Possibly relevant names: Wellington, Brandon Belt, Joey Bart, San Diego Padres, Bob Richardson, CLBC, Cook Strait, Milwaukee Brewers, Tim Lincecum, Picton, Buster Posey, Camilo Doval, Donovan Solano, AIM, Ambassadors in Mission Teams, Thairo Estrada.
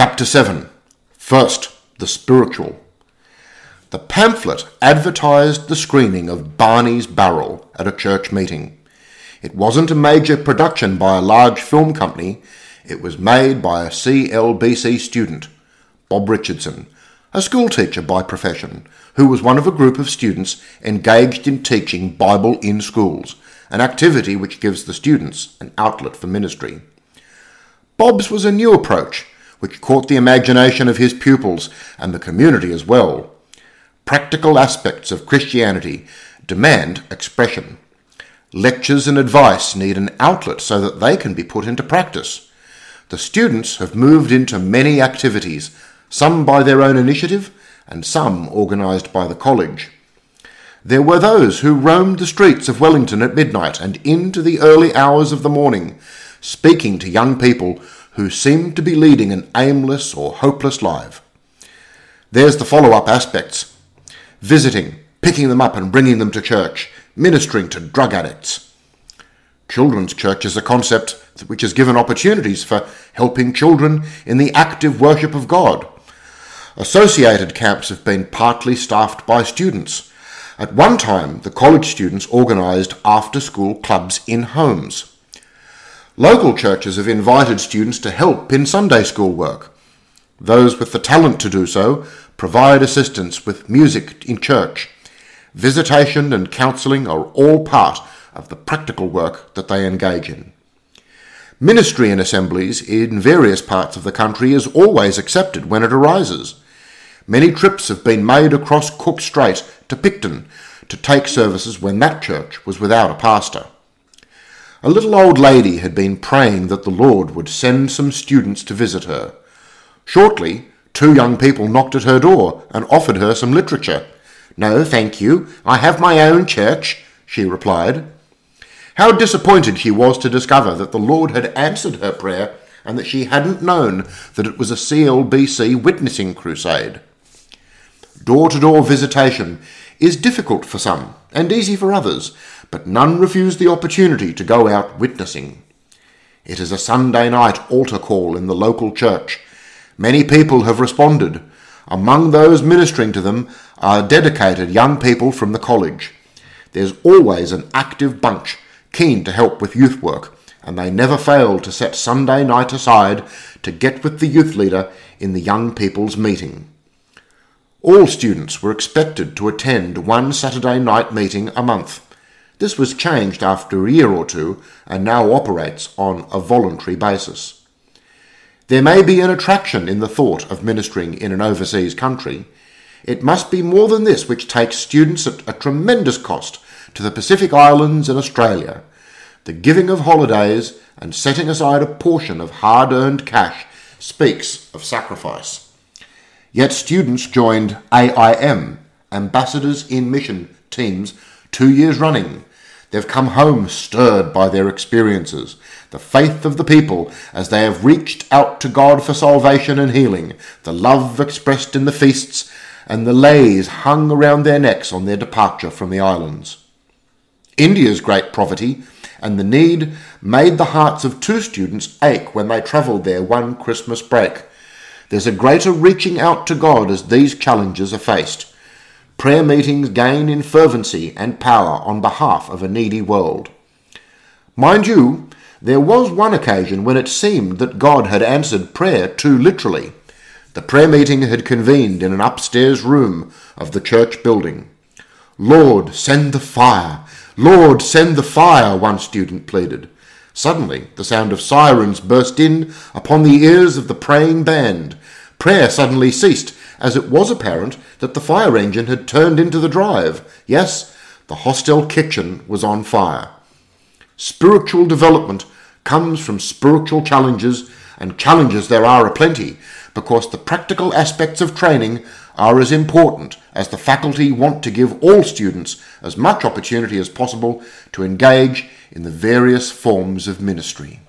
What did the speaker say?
Chapter 7. First, the spiritual. The pamphlet advertised the screening of Barney's Barrel at a church meeting. It wasn't a major production by a large film company. It was made by a CLBC student, Bob Richardson, a schoolteacher by profession, who was one of a group of students engaged in teaching Bible in schools, an activity which gives the students an outlet for ministry. Bob's was a new approach, which caught the imagination of his pupils and the community as well. Practical aspects of Christianity demand expression. Lectures and advice need an outlet so that they can be put into practice. The students have moved into many activities, some by their own initiative and some organised by the college. There were those who roamed the streets of Wellington at midnight and into the early hours of the morning, speaking to young people who seemed to be leading an aimless or hopeless life. There's the follow-up aspects. Visiting, picking them up and bringing them to church, ministering to drug addicts. Children's church is a concept which has given opportunities for helping children in the active worship of God. Associated camps have been partly staffed by students. At one time, the college students organised after-school clubs in homes. Local churches have invited students to help in Sunday school work. Those with the talent to do so provide assistance with music in church. Visitation and counselling are all part of the practical work that they engage in. Ministry in assemblies in various parts of the country is always accepted when it arises. Many trips have been made across Cook Strait to Picton to take services when that church was without a pastor. A little old lady had been praying that the Lord would send some students to visit her. Shortly, 2 young people knocked at her door and offered her some literature. "No, thank you. I have my own church," she replied. How disappointed she was to discover that the Lord had answered her prayer and that she hadn't known that it was a CLBC witnessing crusade. Door-to-door visitation is difficult for some and easy for others, but none refuse the opportunity to go out witnessing. It is a Sunday night altar call in the local church. Many people have responded. Among those ministering to them are dedicated young people from the college. There's always an active bunch keen to help with youth work, and they never fail to set Sunday night aside to get with the youth leader in the young people's meeting. All students were expected to attend one Saturday night meeting a month. This was changed after a year or two and now operates on a voluntary basis. There may be an attraction in the thought of ministering in an overseas country. It must be more than this, which takes students at a tremendous cost to the Pacific Islands and Australia. The giving of holidays and setting aside a portion of hard-earned cash speaks of sacrifice. Yet students joined AIM, Ambassadors in Mission Teams, 2 years running. They've come home stirred by their experiences, the faith of the people as they have reached out to God for salvation and healing, the love expressed in the feasts, and the leis hung around their necks on their departure from the islands. India's great poverty and the need made the hearts of 2 students ache when they travelled there one Christmas break. There's a greater reaching out to God as these challenges are faced. Prayer meetings gain in fervency and power on behalf of a needy world. Mind you, there was one occasion when it seemed that God had answered prayer too literally. The prayer meeting had convened in an upstairs room of the church building. "Lord, send the fire! Lord, send the fire!" one student pleaded. Suddenly, the sound of sirens burst in upon the ears of the praying band. Prayer suddenly ceased, as it was apparent that the fire engine had turned into the drive. Yes, the hostel kitchen was on fire. Spiritual development comes from spiritual challenges, and challenges there are aplenty, because the practical aspects of training are as important as the faculty want to give all students as much opportunity as possible to engage in the various forms of ministry.